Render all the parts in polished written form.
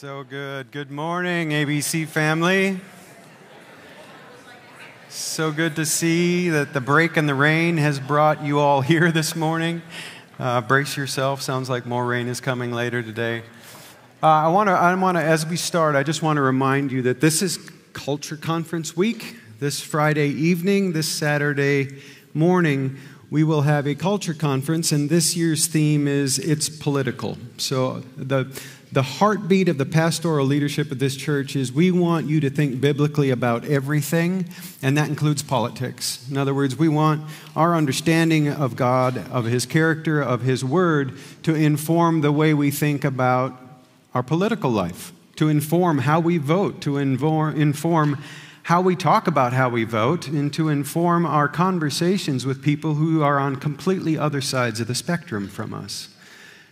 So good. Good morning, ABC family. So good to see that the break in the rain has brought you all here this morning. Brace yourself. Sounds like more rain is coming later today. I want to, as we start, I just want to remind you that this is Culture Conference week. This Friday evening, this Saturday morning, we will have a culture conference, and this year's theme is It's Political. So the heartbeat of the pastoral leadership of this church is we want you to think biblically about everything, and that includes politics. In other words, we want our understanding of God, of His character, of His Word, to inform the way we think about our political life, to inform how we vote, to inform how we talk about how we vote, and to inform our conversations with people who are on completely other sides of the spectrum from us.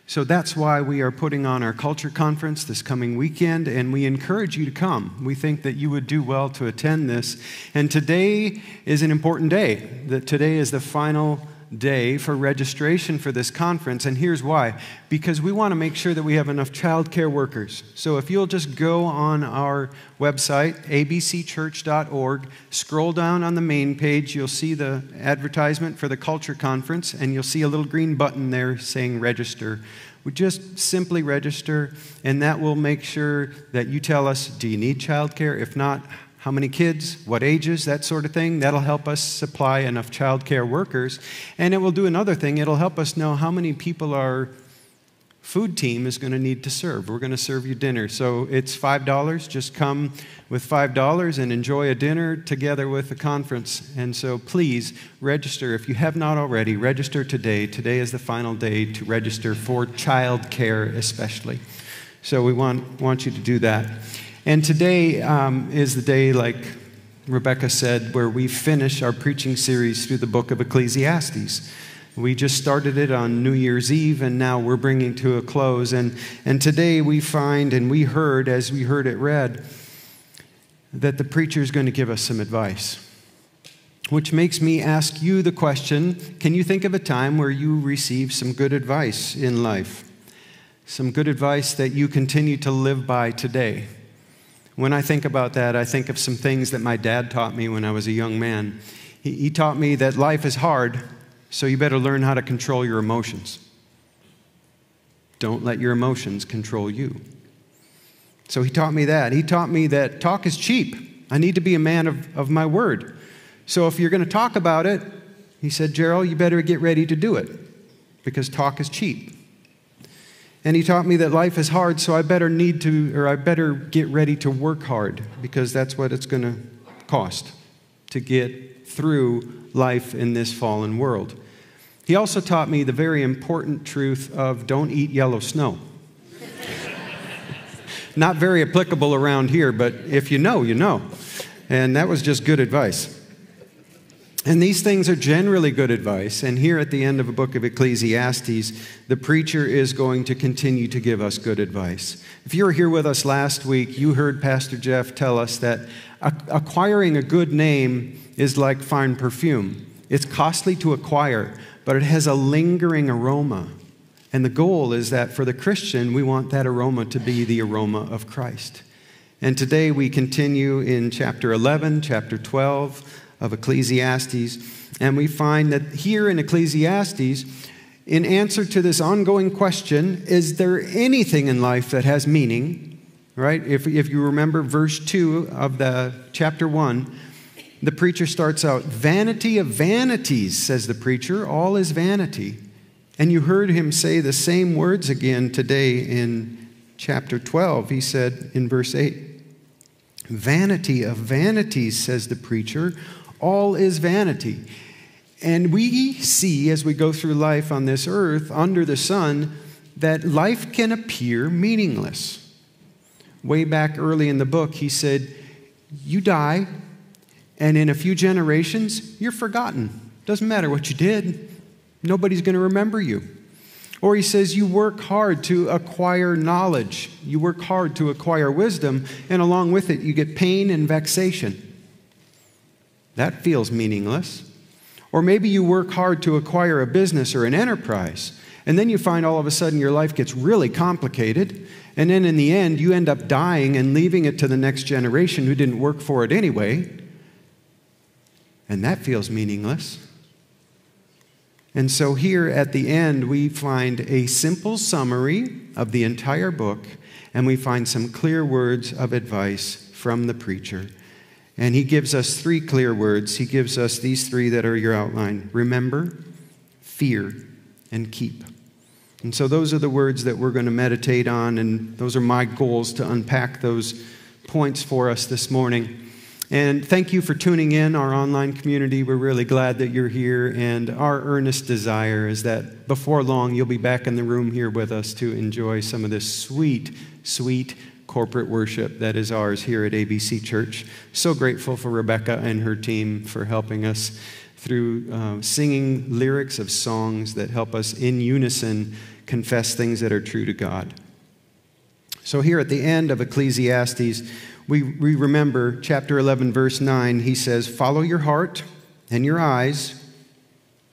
So that's why we are putting on our culture conference this coming weekend, and we encourage you to come. We think that you would do well to attend this. And today is an important day. Today is the final day for registration for this conference, and here's why. Because we want to make sure that we have enough childcare workers. So if you'll just go on our website, abcchurch.org, scroll down on the main page, you'll see the advertisement for the Culture Conference, and you'll see a little green button there saying register. We just simply register, and that will make sure that you tell us, do you need childcare? If not, how many kids, what ages, that sort of thing. That'll help us supply enough childcare workers. And it will do another thing. It'll help us know how many people our food team is going to need to serve. We're going to serve you dinner. So it's $5. Just come with $5 and enjoy a dinner together with the conference. And so please register. If you have not already, register today. Today is the final day to register for childcare especially. So we want you to do that. And today is the day, like Rebecca said, where we finish our preaching series through the book of Ecclesiastes. We just started it on New Year's Eve, and now we're bringing to a close. And today we find, and we heard, as we heard it read, that the preacher is going to give us some advice. Which makes me ask you the question, can you think of a time where you received some good advice in life? Some good advice that you continue to live by today? When I think about that, I think of some things that my dad taught me when I was a young man. He taught me that life is hard, so you better learn how to control your emotions. Don't let your emotions control you. So he taught me that. He taught me that talk is cheap. I need to be a man of my word. So if you're going to talk about it, he said, Gerald, you better get ready to do it because talk is cheap. And he taught me that life is hard, so I better get ready to work hard because that's what it's going to cost to get through life in this fallen world. He also taught me the very important truth of don't eat yellow snow. Not very applicable around here, but if you know, you know. And that was just good advice. And these things are generally good advice, and here at the end of the book of Ecclesiastes, the preacher is going to continue to give us good advice. If you were here with us last week, you heard Pastor Jeff tell us that acquiring a good name is like fine perfume. It's costly to acquire, but it has a lingering aroma. And the goal is that for the Christian, we want that aroma to be the aroma of Christ. And today we continue in chapter 11, chapter 12, of Ecclesiastes, and we find that here in Ecclesiastes, in answer to this ongoing question, is there anything in life that has meaning, right? If you remember verse 2 of the chapter 1, the preacher starts out, vanity of vanities, says the preacher, all is vanity. And you heard him say the same words again today in chapter 12. He said in verse 8, vanity of vanities, says the preacher, all is vanity. And we see as we go through life on this earth, under the sun, that life can appear meaningless. Way back early in the book, he said, you die, and in a few generations, you're forgotten. Doesn't matter what you did. Nobody's going to remember you. Or he says, you work hard to acquire knowledge. You work hard to acquire wisdom, and along with it, you get pain and vexation. That feels meaningless. Or maybe you work hard to acquire a business or an enterprise, And then you find all of a sudden your life gets really complicated, and then in the end you end up dying and leaving it to the next generation who didn't work for it anyway, and that feels meaningless. And so here at the end we find a simple summary of the entire book, and we find some clear words of advice from the preacher. And he gives us three clear words. He gives us these three that are your outline: remember, fear, and keep. And so those are the words that we're going to meditate on, and those are my goals to unpack those points for us this morning. And thank you for tuning in, our online community. We're really glad that you're here, and our earnest desire is that before long you'll be back in the room here with us to enjoy some of this sweet, sweet corporate worship that is ours here at ABC Church. So grateful for Rebecca and her team for helping us through singing lyrics of songs that help us in unison confess things that are true to God. So here at the end of Ecclesiastes, we remember chapter 11, verse 9, he says, follow your heart and your eyes.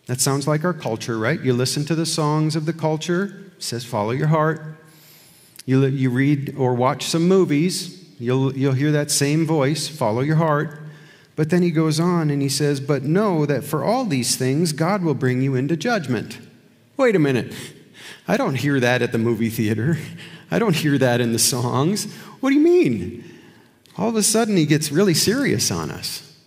That sounds like our culture, right? You listen to the songs of the culture. It says, follow your heart. You read or watch some movies, you'll hear that same voice, follow your heart. But then he goes on and he says, but know that for all these things, God will bring you into judgment. Wait a minute. I don't hear that at the movie theater. I don't hear that in the songs. What do you mean? All of a sudden, he gets really serious on us.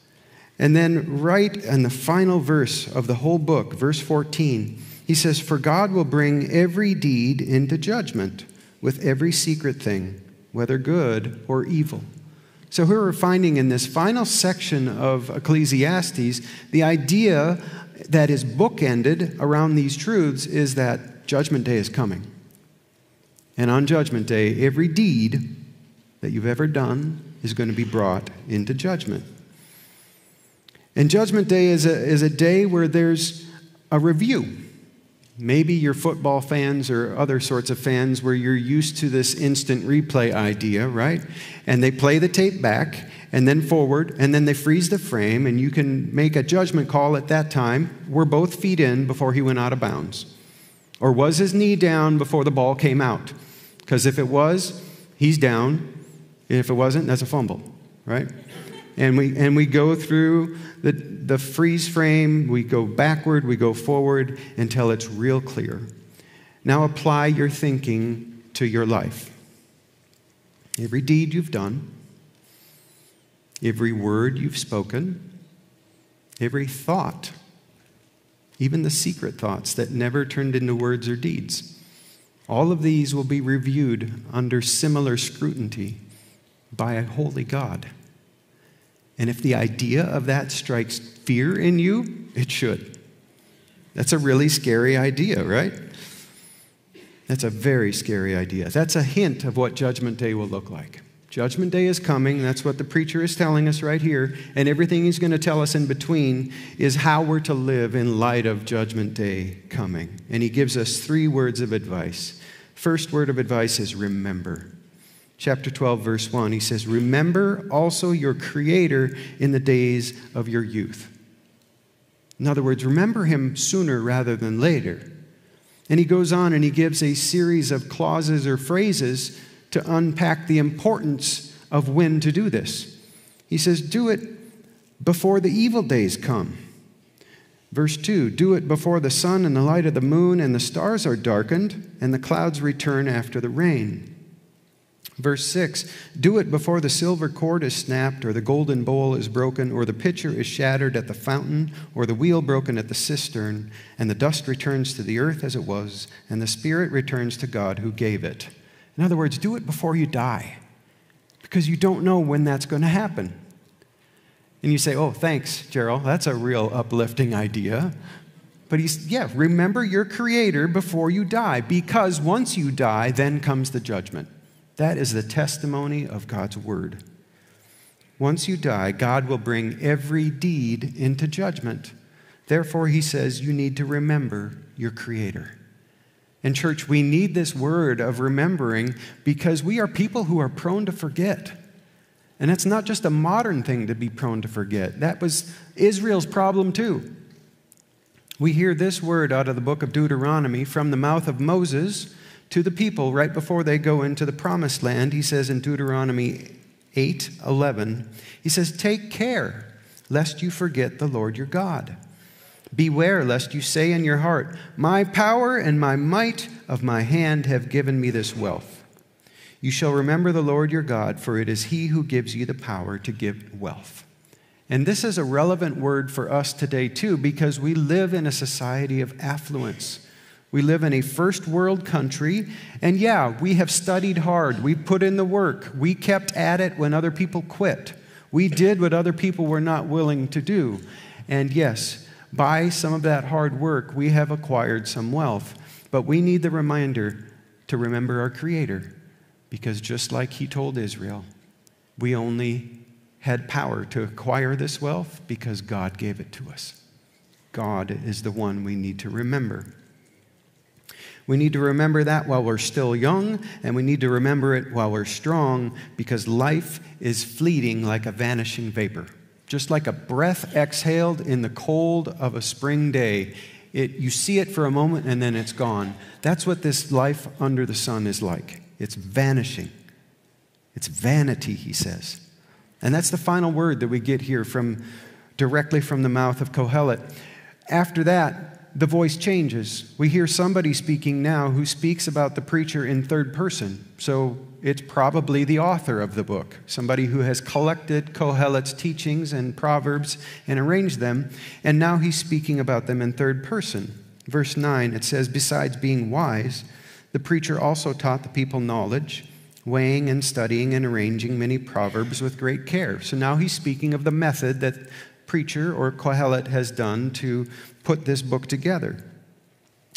And then right in the final verse of the whole book, verse 14, he says, for God will bring every deed into judgment, with every secret thing, whether good or evil. So here we're finding in this final section of Ecclesiastes, the idea that is bookended around these truths is that Judgment Day is coming. And on Judgment Day, every deed that you've ever done is going to be brought into judgment. And Judgment Day is a day where there's a review. Maybe you're football fans or other sorts of fans where you're used to this instant replay idea, right? And they play the tape back and then forward, and then they freeze the frame, and you can make a judgment call at that time. Were both feet in before he went out of bounds? Or was his knee down before the ball came out? Because if it was, he's down. If it wasn't, that's a fumble, right? And we go through the freeze frame, we go backward, we go forward until it's real clear. Now apply your thinking to your life. Every deed you've done, every word you've spoken, every thought, even the secret thoughts that never turned into words or deeds, all of these will be reviewed under similar scrutiny by a holy God. And if the idea of that strikes fear in you, it should. That's a really scary idea, right? That's a very scary idea. That's a hint of what Judgment Day will look like. Judgment Day is coming. That's what the preacher is telling us right here. And everything he's going to tell us in between is how we're to live in light of Judgment Day coming. And he gives us three words of advice. First word of advice is remember. Chapter 12, verse 1, he says, remember also your Creator in the days of your youth. In other words, remember him sooner rather than later. And he goes on and he gives a series of clauses or phrases to unpack the importance of when to do this. He says, do it before the evil days come. Verse 2, do it before the sun and the light of the moon and the stars are darkened and the clouds return after the rain. Verse 6, do it before the silver cord is snapped or the golden bowl is broken or the pitcher is shattered at the fountain or the wheel broken at the cistern and the dust returns to the earth as it was and the spirit returns to God who gave it. In other words, do it before you die because you don't know when that's going to happen. And you say, oh, thanks, Gerald, that's a real uplifting idea. But remember your Creator before you die because once you die, then comes the judgment. That is the testimony of God's word. Once you die, God will bring every deed into judgment. Therefore, he says, you need to remember your Creator. And church, we need this word of remembering because we are people who are prone to forget. And that's not just a modern thing to be prone to forget. That was Israel's problem too. We hear this word out of the book of Deuteronomy from the mouth of Moses to the people right before they go into the promised land. He says in Deuteronomy 8:11, he says, "Take care lest you forget the Lord your God. Beware lest you say in your heart, 'My power and my might of my hand have given me this wealth.' You shall remember the Lord your God, for it is he who gives you the power to give wealth." And this is a relevant word for us today too, because we live in a society of affluence. We live in a first world country, and yeah, we have studied hard. We put in the work. We kept at it when other people quit. We did what other people were not willing to do. And yes, by some of that hard work, we have acquired some wealth, but we need the reminder to remember our Creator, because just like He told Israel, we only had power to acquire this wealth because God gave it to us. God is the one we need to remember. We need to remember that while we're still young, and we need to remember it while we're strong, because life is fleeting like a vanishing vapor. Just like a breath exhaled in the cold of a spring day. You see it for a moment and then it's gone. That's what this life under the sun is like. It's vanishing. It's vanity, he says. And that's the final word that we get here directly from the mouth of Qoheleth. After that, the voice changes. We hear somebody speaking now who speaks about the preacher in third person. So it's probably the author of the book, somebody who has collected Qoheleth's teachings and proverbs and arranged them, and now he's speaking about them in third person. Verse 9, it says, "Besides being wise, the preacher also taught the people knowledge, weighing and studying and arranging many proverbs with great care." So now he's speaking of the method that preacher or Qoheleth has done to put this book together.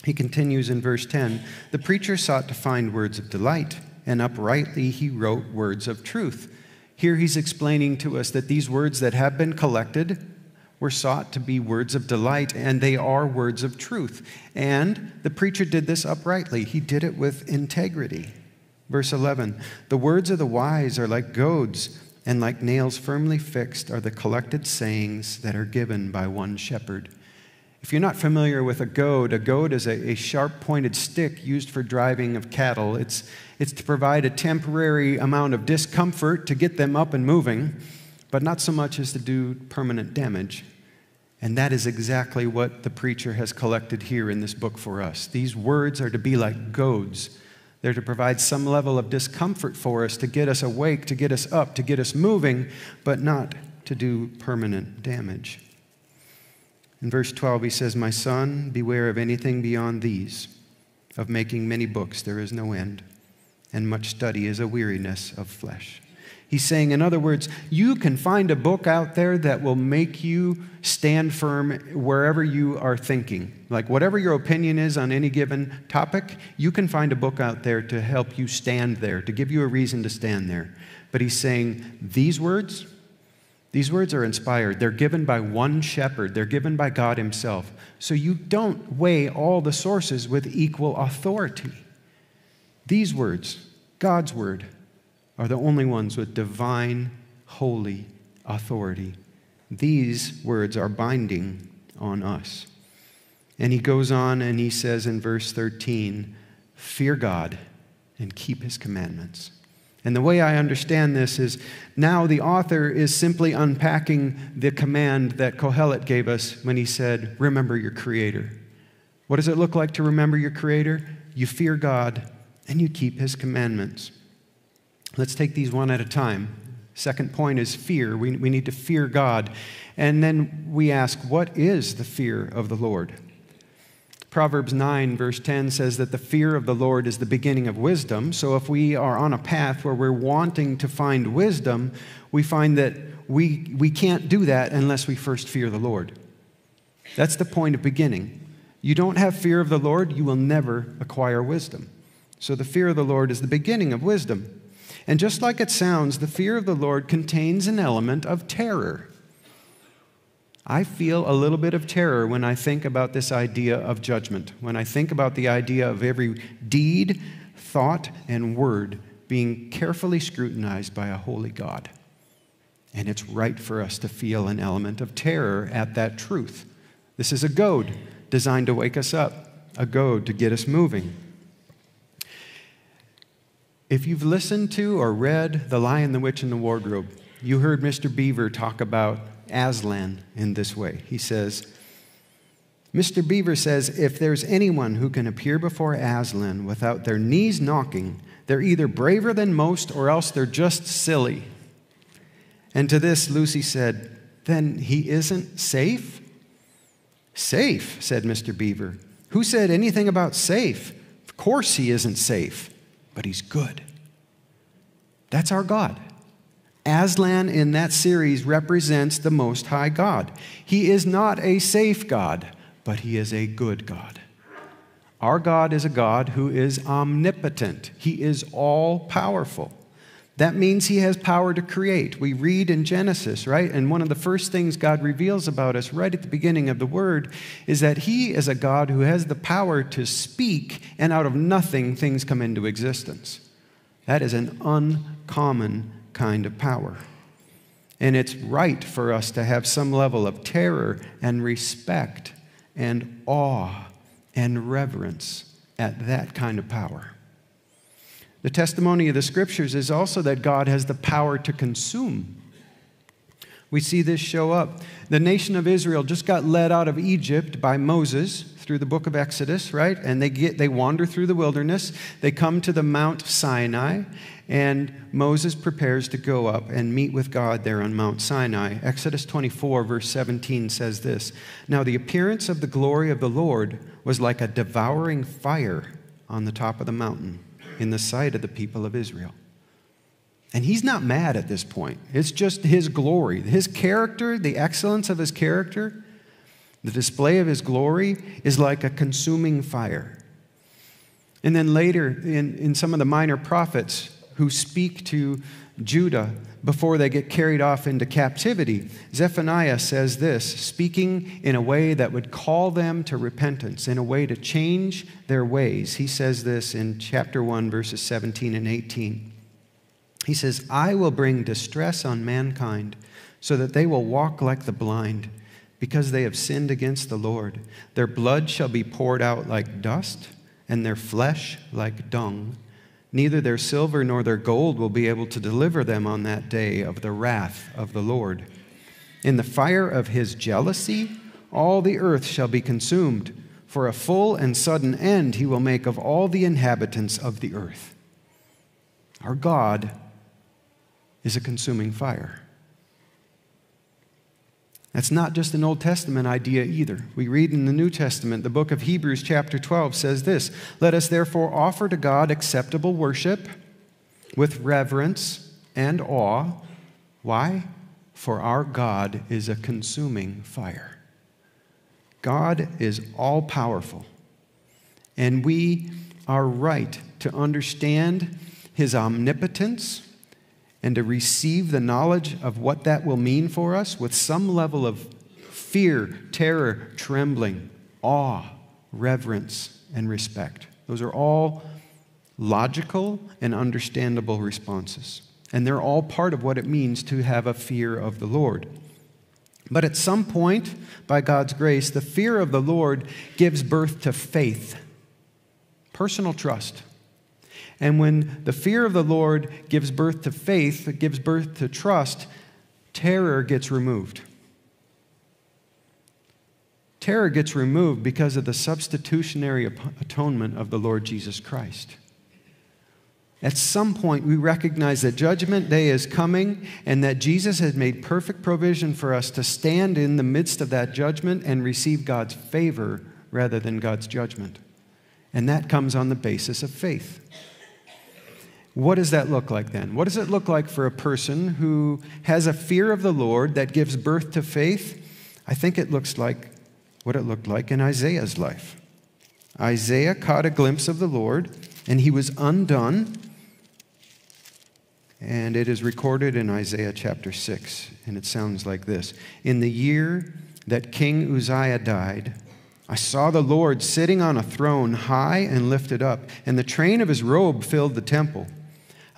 He continues in verse 10, "The preacher sought to find words of delight, and uprightly he wrote words of truth." Here he's explaining to us that these words that have been collected were sought to be words of delight, and they are words of truth. And the preacher did this uprightly. He did it with integrity. Verse 11, "The words of the wise are like goads, and like nails firmly fixed are the collected sayings that are given by one shepherd." If you're not familiar with a goad is a sharp-pointed stick used for driving of cattle. It's to provide a temporary amount of discomfort to get them up and moving, but not so much as to do permanent damage. And that is exactly what the preacher has collected here in this book for us. These words are to be like goads. They're to provide some level of discomfort for us, to get us awake, to get us up, to get us moving, but not to do permanent damage. In verse 12, he says, "My son, beware of anything beyond these. Of making many books there is no end, and much study is a weariness of flesh." He's saying, in other words, you can find a book out there that will make you stand firm wherever you are thinking. Like whatever your opinion is on any given topic, you can find a book out there to help you stand there, to give you a reason to stand there. But he's saying, these words are inspired. They're given by one shepherd. They're given by God Himself. So you don't weigh all the sources with equal authority. These words, God's word, are the only ones with divine, holy authority. These words are binding on us. And he goes on and he says in verse 13, "Fear God and keep His commandments." And the way I understand this is now the author is simply unpacking the command that Qoheleth gave us when he said, "Remember your Creator." What does it look like to remember your Creator? You fear God and you keep His commandments. Let's take these one at a time. Second point is fear. We need to fear God. And then we ask, what is the fear of the Lord? Proverbs 9, verse 10 says that the fear of the Lord is the beginning of wisdom. So if we are on a path where we're wanting to find wisdom, we find that we can't do that unless we first fear the Lord. That's the point of beginning. You don't have fear of the Lord, you will never acquire wisdom. So the fear of the Lord is the beginning of wisdom. And just like it sounds, the fear of the Lord contains an element of terror. I feel a little bit of terror when I think about this idea of judgment, when I think about the idea of every deed, thought, and word being carefully scrutinized by a holy God. And it's right for us to feel an element of terror at that truth. This is a goad. designed to wake us up, a goad to get us moving. If you've listened to or read The Lion, the Witch, and the Wardrobe, you heard Mr. Beaver talk about Aslan in this way. He says, Mr. Beaver says, if there's anyone who can appear before Aslan without their knees knocking, they're either braver than most or else they're just silly. And to this, Lucy said, then he isn't safe? Safe, said Mr. Beaver. Who said anything about safe? Of course he isn't safe, but he's good. That's our God. Aslan in that series represents the Most High God. He is not a safe God, but he is a good God. Our God is a God who is omnipotent. He is all-powerful. That means he has power to create. We read in Genesis, right? And one of the first things God reveals about us right at the beginning of the Word is that he is a God who has the power to speak, and out of nothing, things come into existence. That is an uncommon kind of power. And it's right for us to have some level of terror and respect and awe and reverence at that kind of power. The testimony of the Scriptures is also that God has the power to consume. We see this show up. The nation of Israel just got led out of Egypt by Moses through the book of Exodus, right? And they wander through the wilderness. They come to the Mount Sinai, and Moses prepares to go up and meet with God there on Mount Sinai. Exodus 24, verse 17 says this, Now the appearance of the glory of the Lord was like a devouring fire on the top of the mountain in the sight of the people of Israel. And he's not mad at this point. It's just his glory. His character, the excellence of his character, the display of his glory is like a consuming fire. And then later in some of the minor prophets who speak to Judah before they get carried off into captivity, Zephaniah says this, speaking in a way that would call them to repentance, in a way to change their ways. He says this in chapter 1, verses 17 and 18. He says, I will bring distress on mankind so that they will walk like the blind because they have sinned against the Lord. Their blood shall be poured out like dust and their flesh like dung. Neither their silver nor their gold will be able to deliver them on that day of the wrath of the Lord. In the fire of his jealousy, all the earth shall be consumed. For a full and sudden end he will make of all the inhabitants of the earth. Our God is a consuming fire. That's not just an Old Testament idea either. We read in the New Testament, the book of Hebrews chapter 12 says this, Let us therefore offer to God acceptable worship with reverence and awe. Why? For our God is a consuming fire. God is all-powerful, and we are right to understand his omnipotence and to receive the knowledge of what that will mean for us with some level of fear, terror, trembling, awe, reverence, and respect. Those are all logical and understandable responses. And they're all part of what it means to have a fear of the Lord. But at some point, by God's grace, the fear of the Lord gives birth to faith, personal trust. And when the fear of the Lord gives birth to faith, it gives birth to trust, terror gets removed. Terror gets removed because of the substitutionary atonement of the Lord Jesus Christ. At some point, we recognize that Judgment Day is coming and that Jesus has made perfect provision for us to stand in the midst of that judgment and receive God's favor rather than God's judgment. And that comes on the basis of faith. What does that look like then? What does it look like for a person who has a fear of the Lord that gives birth to faith? I think it looks like what it looked like in Isaiah's life. Isaiah caught a glimpse of the Lord, and he was undone. And it is recorded in Isaiah chapter 6, and it sounds like this. In the year that King Uzziah died, I saw the Lord sitting on a throne high and lifted up, and the train of his robe filled the temple.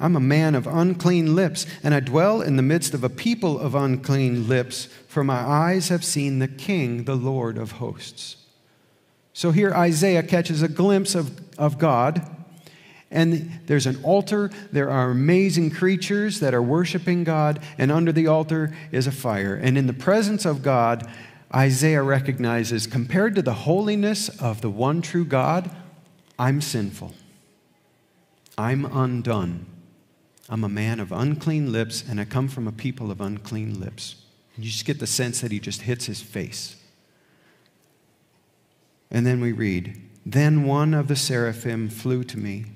I'm a man of unclean lips, and I dwell in the midst of a people of unclean lips, for my eyes have seen the King, the Lord of hosts. So here Isaiah catches a glimpse of God, and there's an altar, there are amazing creatures that are worshiping God, and under the altar is a fire. And in the presence of God, Isaiah recognizes, compared to the holiness of the one true God, I'm sinful. I'm undone. I'm a man of unclean lips, and I come from a people of unclean lips. And you just get the sense that he just hits his face. And then we read, Then one of the seraphim flew to me,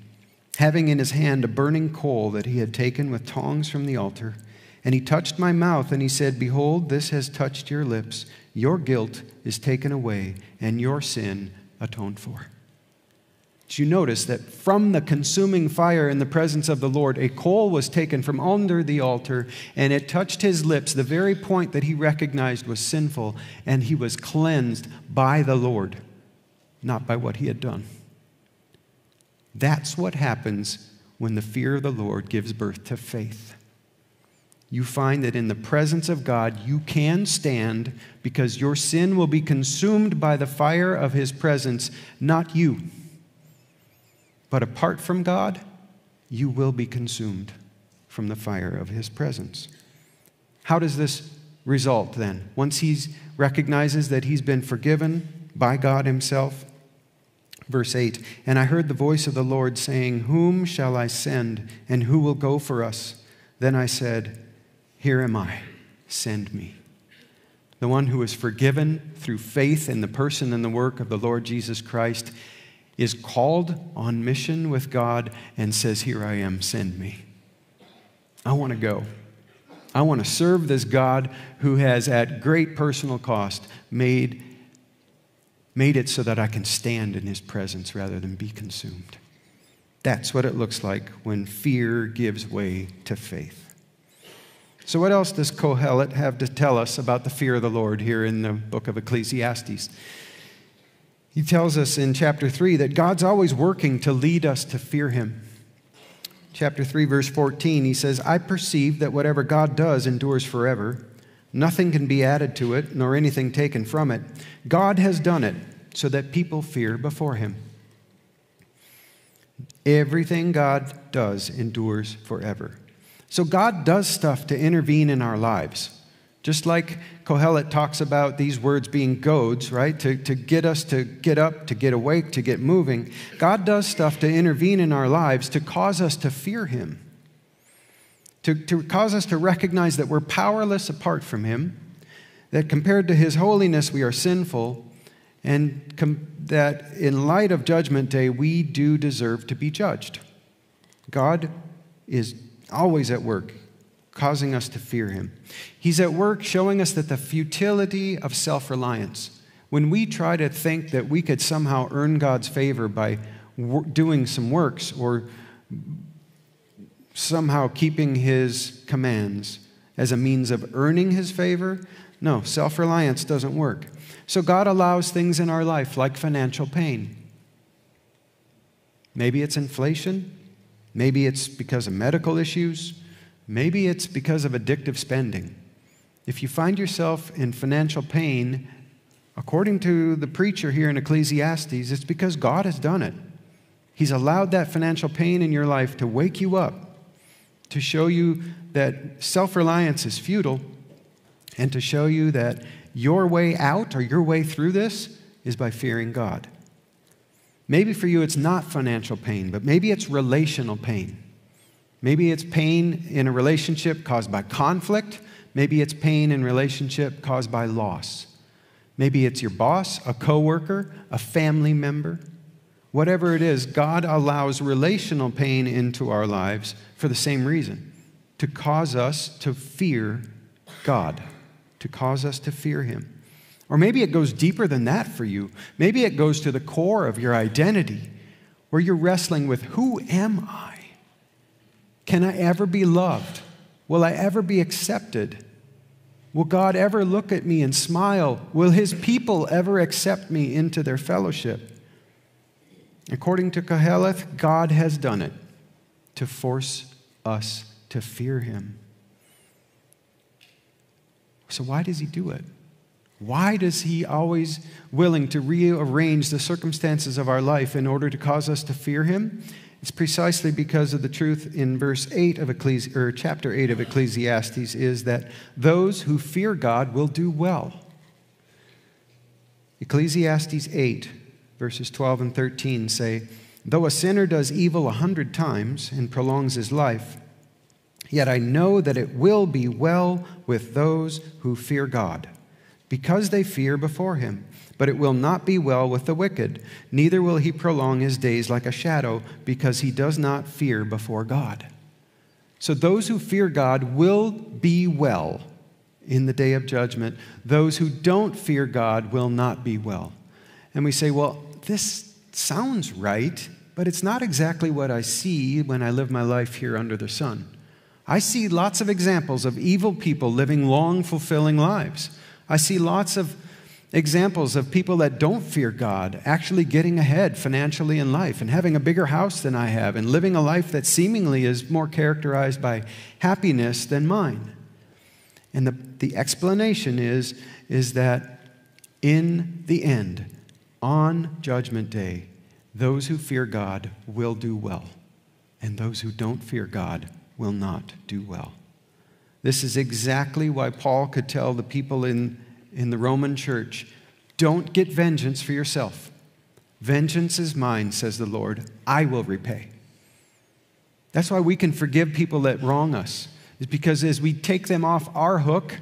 having in his hand a burning coal that he had taken with tongs from the altar. And he touched my mouth, and he said, Behold, this has touched your lips. Your guilt is taken away, and your sin atoned for. Did you notice that from the consuming fire in the presence of the Lord, a coal was taken from under the altar, and it touched his lips, the very point that he recognized was sinful, and he was cleansed by the Lord. Not by what he had done. That's what happens when the fear of the Lord gives birth to faith. You find that in the presence of God, you can stand because your sin will be consumed by the fire of his presence, not you. But apart from God, you will be consumed from the fire of his presence. How does this result then? Once he recognizes that he's been forgiven by God himself, Verse 8, And I heard the voice of the Lord saying, Whom shall I send, and who will go for us? Then I said, Here am I, send me. The one who is forgiven through faith in the person and the work of the Lord Jesus Christ is called on mission with God and says, Here I am, send me. I want to go. I want to serve this God who has, at great personal cost, made it so that I can stand in his presence rather than be consumed. That's what it looks like when fear gives way to faith. So what else does Qoheleth have to tell us about the fear of the Lord here in the book of Ecclesiastes? He tells us in chapter 3 that God's always working to lead us to fear him. Chapter 3, verse 14, he says, I perceive that whatever God does endures forever. Nothing can be added to it, nor anything taken from it. God has done it so that people fear before him. Everything God does endures forever. So God does stuff to intervene in our lives. Just like Qoheleth talks about these words being goads, right? To get us to get up, to get awake, to get moving. God does stuff to intervene in our lives to cause us to fear him. To cause us to recognize that we're powerless apart from him, that compared to his holiness we are sinful, and that in light of Judgment Day we do deserve to be judged. God is always at work, causing us to fear him. He's at work showing us that the futility of self-reliance. When we try to think that we could somehow earn God's favor by doing some works or somehow keeping his commands as a means of earning his favor? No, self-reliance doesn't work. So God allows things in our life like financial pain. Maybe it's inflation. Maybe it's because of medical issues. Maybe it's because of addictive spending. If you find yourself in financial pain, according to the preacher here in Ecclesiastes, it's because God has done it. He's allowed that financial pain in your life to wake you up, to show you that self-reliance is futile, and to show you that your way out or your way through this is by fearing God. Maybe for you it's not financial pain, but maybe it's relational pain. Maybe it's pain in a relationship caused by conflict. Maybe it's pain in relationship caused by loss. Maybe it's your boss, a coworker, a family member. Whatever it is, God allows relational pain into our lives for the same reason, to cause us to fear God, to cause us to fear him. Or maybe it goes deeper than that for you. Maybe it goes to the core of your identity, where you're wrestling with, who am I? Can I ever be loved? Will I ever be accepted? Will God ever look at me and smile? Will his people ever accept me into their fellowship? According to Qoheleth, God has done it to force us to fear him. So why does he do it? Why does he always willing to rearrange the circumstances of our life in order to cause us to fear him? It's precisely because of the truth in verse 8 of chapter 8 of Ecclesiastes, is that those who fear God will do well. Ecclesiastes 8, verses 12 and 13 say, "Though a sinner does evil 100 times and prolongs his life, yet I know that it will be well with those who fear God, because they fear before him. But it will not be well with the wicked, neither will he prolong his days like a shadow, because he does not fear before God." So those who fear God will be well in the day of judgment. Those who don't fear God will not be well. And we say, well, this sounds right, but it's not exactly what I see when I live my life here under the sun. I see lots of examples of evil people living long, fulfilling lives. I see lots of examples of people that don't fear God actually getting ahead financially in life and having a bigger house than I have and living a life that seemingly is more characterized by happiness than mine. And the explanation is that in the end, on Judgment Day, those who fear God will do well, and those who don't fear God will not do well. This is exactly why Paul could tell the people in the Roman church, don't get vengeance for yourself. Vengeance is mine, says the Lord. I will repay. That's why we can forgive people that wrong us, is because as we take them off our hook,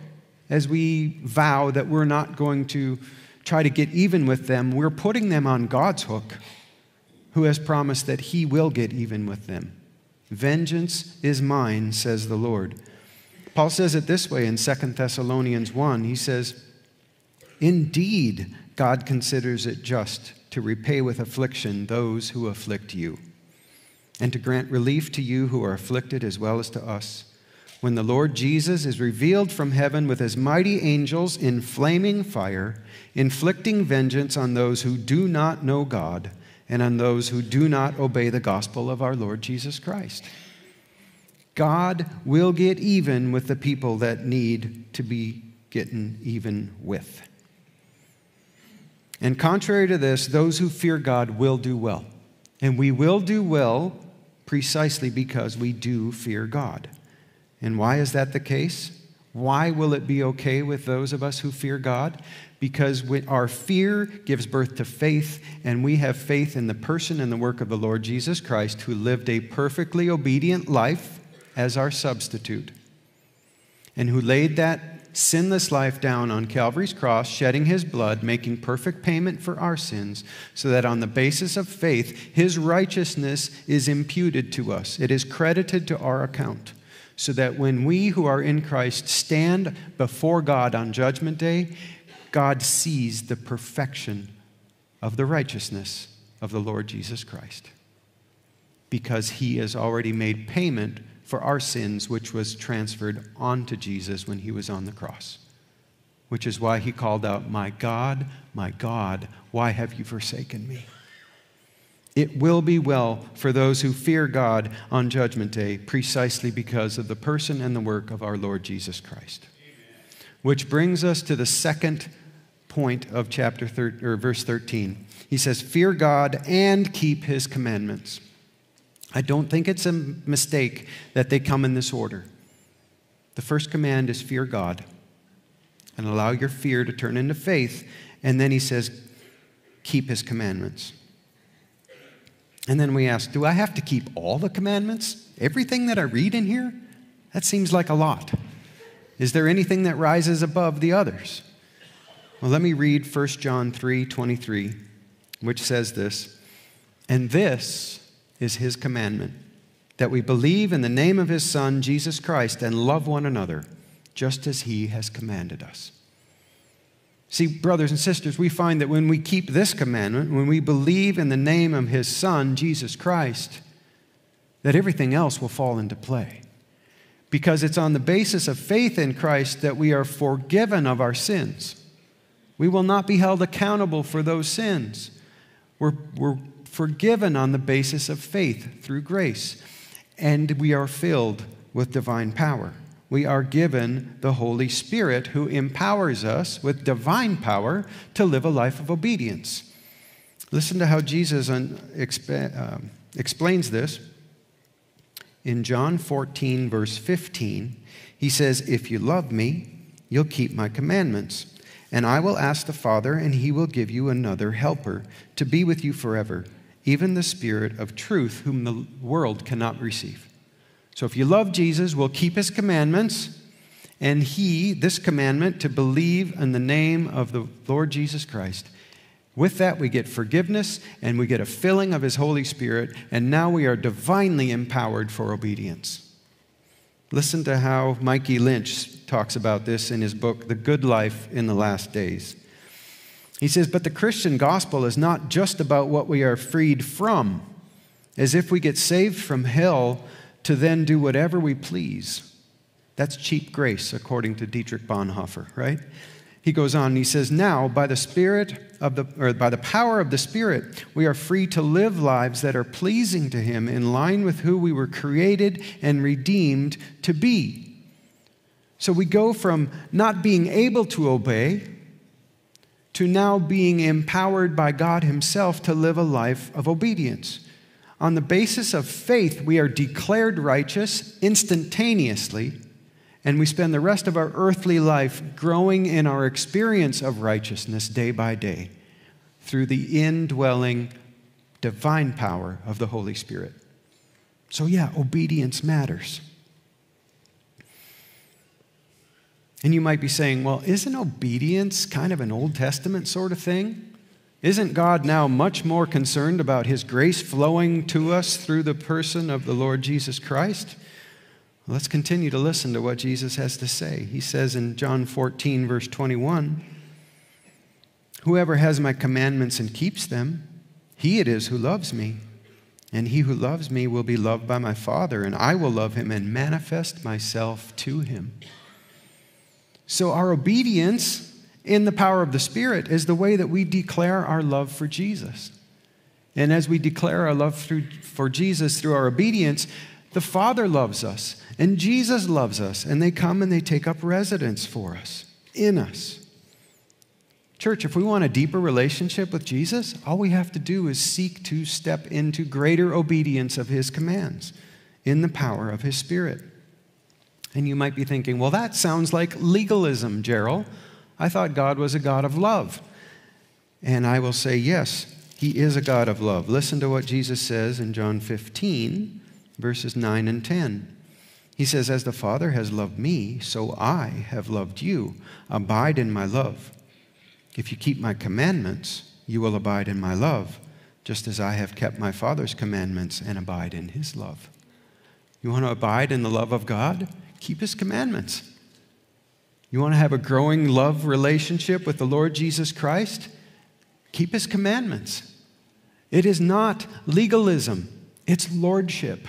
as we vow that we're not going to try to get even with them, we're putting them on God's hook, who has promised that he will get even with them. Vengeance is mine, says the Lord. Paul says it this way in 2 Thessalonians 1. He says, "Indeed, God considers it just to repay with affliction those who afflict you, and to grant relief to you who are afflicted as well as to us, when the Lord Jesus is revealed from heaven with his mighty angels in flaming fire, inflicting vengeance on those who do not know God, and on those who do not obey the gospel of our Lord Jesus Christ." God will get even with the people that need to be getting even with. And contrary to this, those who fear God will do well. And we will do well precisely because we do fear God. And why is that the case? Why will it be okay with those of us who fear God? Because our fear gives birth to faith, and we have faith in the person and the work of the Lord Jesus Christ, who lived a perfectly obedient life as our substitute, and who laid that sinless life down on Calvary's cross, shedding his blood, making perfect payment for our sins, so that on the basis of faith, his righteousness is imputed to us. It is credited to our account. So that when we who are in Christ stand before God on Judgment Day, God sees the perfection of the righteousness of the Lord Jesus Christ, because he has already made payment for our sins, which was transferred onto Jesus when he was on the cross, which is why he called out, my God, why have you forsaken me? It will be well for those who fear God on Judgment Day precisely because of the person and the work of our Lord Jesus Christ. Amen. Which brings us to the second point of verse 13. He says, "Fear God and keep his commandments." I don't think it's a mistake that they come in this order. The first command is fear God and allow your fear to turn into faith. And then he says, keep his commandments. And then we ask, do I have to keep all the commandments? Everything that I read in here? That seems like a lot. Is there anything that rises above the others? Well, let me read 1 John 3:23, which says this, "And this is his commandment, that we believe in the name of his Son, Jesus Christ, and love one another, just as he has commanded us." See, brothers and sisters, we find that when we keep this commandment, when we believe in the name of his Son, Jesus Christ, that everything else will fall into play. Because it's on the basis of faith in Christ that we are forgiven of our sins. We will not be held accountable for those sins. We're forgiven on the basis of faith through grace. And we are filled with divine power. We are given the Holy Spirit who empowers us with divine power to live a life of obedience. Listen to how Jesus explains this. In John 14, verse 15, he says, "If you love me, you'll keep my commandments. And I will ask the Father, and he will give you another helper to be with you forever, even the Spirit of truth whom the world cannot receive." So if you love Jesus, we'll keep his commandments, and this commandment to believe in the name of the Lord Jesus Christ. With that, we get forgiveness, and we get a filling of his Holy Spirit, and now we are divinely empowered for obedience. Listen to how Mikey Lynch talks about this in his book, The Good Life in the Last Days. He says, "But the Christian gospel is not just about what we are freed from, as if we get saved from hell to then do whatever we please. That's cheap grace, according to Dietrich Bonhoeffer, right? He goes on and he says, now, by the power of the Spirit, we are free to live lives that are pleasing to him in line with who we were created and redeemed to be. So we go from not being able to obey to now being empowered by God himself to live a life of obedience. On the basis of faith, we are declared righteous instantaneously, and we spend the rest of our earthly life growing in our experience of righteousness day by day through the indwelling divine power of the Holy Spirit." So yeah, obedience matters. And you might be saying, well, isn't obedience kind of an Old Testament sort of thing? Isn't God now much more concerned about his grace flowing to us through the person of the Lord Jesus Christ? Well, let's continue to listen to what Jesus has to say. He says in John 14, verse 21, "Whoever has my commandments and keeps them, he it is who loves me. And he who loves me will be loved by my Father, and I will love him and manifest myself to him." So our obedience in the power of the Spirit is the way that we declare our love for Jesus. And as we declare our love for Jesus through our obedience, the Father loves us and Jesus loves us, and they come and they take up residence for us, in us. Church, if we want a deeper relationship with Jesus, all we have to do is seek to step into greater obedience of his commands in the power of his Spirit. And you might be thinking, well, that sounds like legalism, Gerald. I thought God was a God of love. And I will say, yes, he is a God of love. Listen to what Jesus says in John 15, verses 9 and 10. He says, "As the Father has loved me, so I have loved you. Abide in my love. If you keep my commandments, you will abide in my love, just as I have kept my Father's commandments and abide in his love." You want to abide in the love of God? Keep his commandments. You want to have a growing love relationship with the Lord Jesus Christ? Keep his commandments. It is not legalism, it's lordship.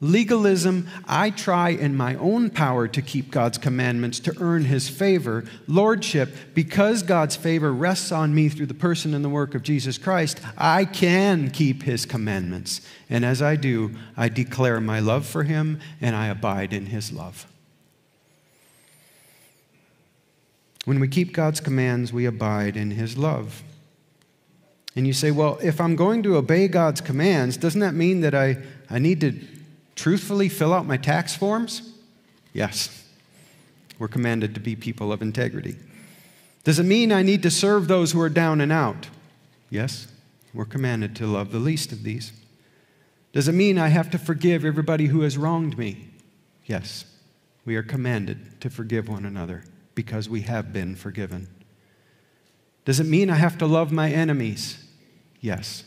Legalism, I try in my own power to keep God's commandments to earn his favor. Lordship, because God's favor rests on me through the person and the work of Jesus Christ, I can keep his commandments. And as I do, I declare my love for him and I abide in his love. When we keep God's commands, we abide in his love. And you say, well, if I'm going to obey God's commands, doesn't that mean that I need to truthfully fill out my tax forms? Yes. We're commanded to be people of integrity. Does it mean I need to serve those who are down and out? Yes. We're commanded to love the least of these. Does it mean I have to forgive everybody who has wronged me? Yes. We are commanded to forgive one another, because we have been forgiven. Does it mean I have to love my enemies? Yes,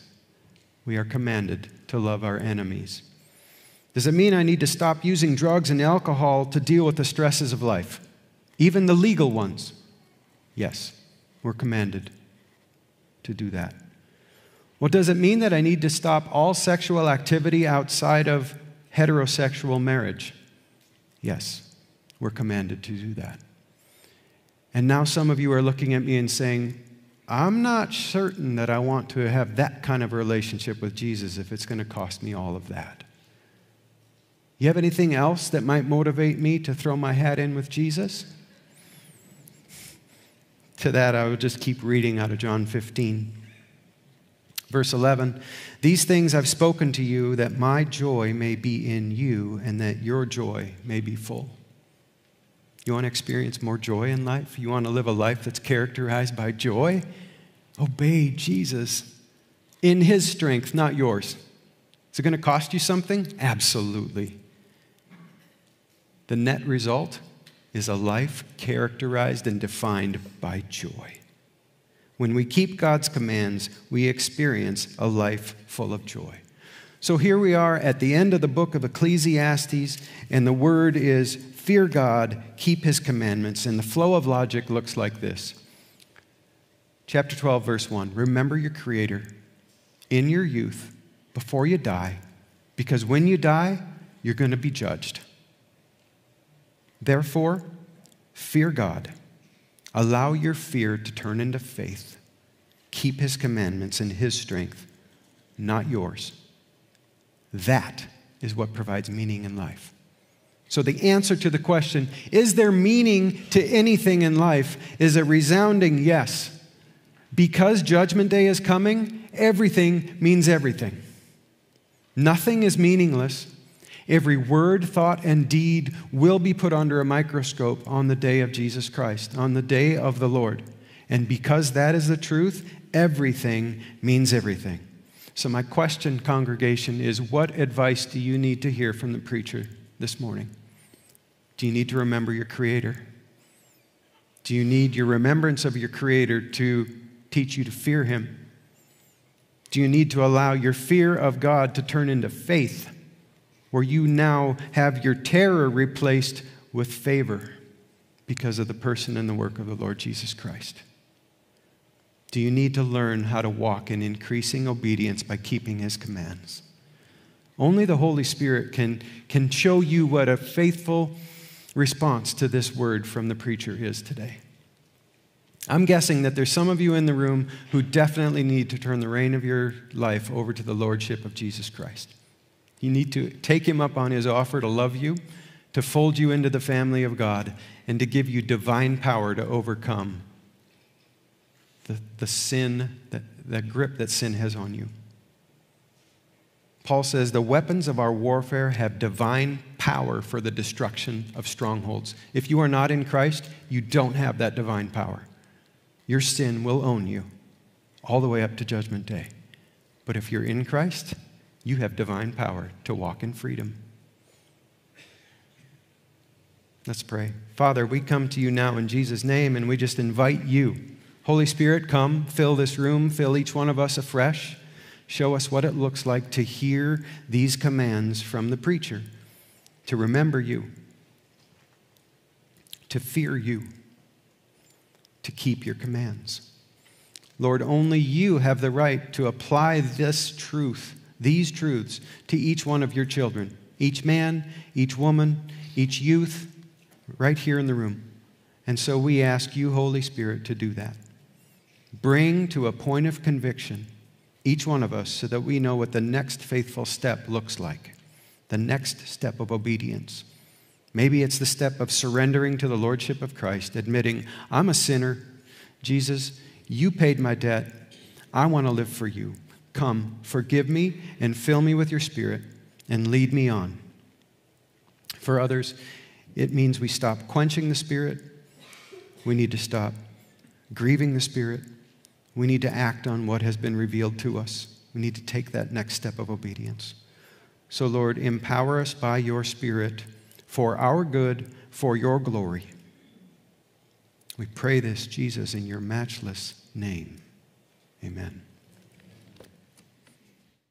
we are commanded to love our enemies. Does it mean I need to stop using drugs and alcohol to deal with the stresses of life, even the legal ones? Yes, we're commanded to do that. Well, does it mean that I need to stop all sexual activity outside of heterosexual marriage? Yes, we're commanded to do that. And now some of you are looking at me and saying, I'm not certain that I want to have that kind of relationship with Jesus if it's going to cost me all of that. You have anything else that might motivate me to throw my hat in with Jesus? To that, I would just keep reading out of John 15. Verse 11, these things I've spoken to you that my joy may be in you and that your joy may be full. You want to experience more joy in life? You want to live a life that's characterized by joy? Obey Jesus in his strength, not yours. Is it going to cost you something? Absolutely. The net result is a life characterized and defined by joy. When we keep God's commands, we experience a life full of joy. So here we are at the end of the book of Ecclesiastes, and the word is fear God, keep his commandments. And the flow of logic looks like this. Chapter 12, verse 1. Remember your Creator in your youth before you die, because when you die, you're going to be judged. Therefore, fear God. Allow your fear to turn into faith. Keep his commandments in his strength, not yours. That is what provides meaning in life. So the answer to the question, is there meaning to anything in life, is a resounding yes. Because Judgment Day is coming, everything means everything. Nothing is meaningless. Every word, thought, and deed will be put under a microscope on the day of Jesus Christ, on the day of the Lord. And because that is the truth, everything means everything. So my question, congregation, is what advice do you need to hear from the preacher this morning? Do you need to remember your Creator? Do you need your remembrance of your Creator to teach you to fear him? Do you need to allow your fear of God to turn into faith, where you now have your terror replaced with favor because of the person and the work of the Lord Jesus Christ? Do you need to learn how to walk in increasing obedience by keeping his commands? Only the Holy Spirit can show you what a faithful response to this word from the preacher is today. I'm guessing that there's some of you in the room who definitely need to turn the reign of your life over to the Lordship of Jesus Christ. You need to take him up on his offer to love you, to fold you into the family of God, and to give you divine power to overcome the sin, the grip that sin has on you. Paul says, the weapons of our warfare have divine power for the destruction of strongholds. If you are not in Christ, you don't have that divine power. Your sin will own you all the way up to Judgment Day. But if you're in Christ, you have divine power to walk in freedom. Let's pray. Father, we come to you now in Jesus' name, and we just invite you. Holy Spirit, come, fill this room, fill each one of us afresh. Show us what it looks like to hear these commands from the preacher, to remember you, to fear you, to keep your commands. Lord, only you have the right to apply this truth, these truths, to each one of your children, each man, each woman, each youth, right here in the room. And so we ask you, Holy Spirit, to do that. Bring to a point of conviction each one of us so that we know what the next faithful step looks like, the next step of obedience. Maybe it's the step of surrendering to the Lordship of Christ, admitting, I'm a sinner. Jesus, you paid my debt. I want to live for you. Come, forgive me and fill me with your Spirit and lead me on. For others, it means we stop quenching the Spirit. We need to stop grieving the Spirit. We need to act on what has been revealed to us. We need to take that next step of obedience. So, Lord, empower us by your Spirit for our good, for your glory. We pray this, Jesus, in your matchless name. Amen.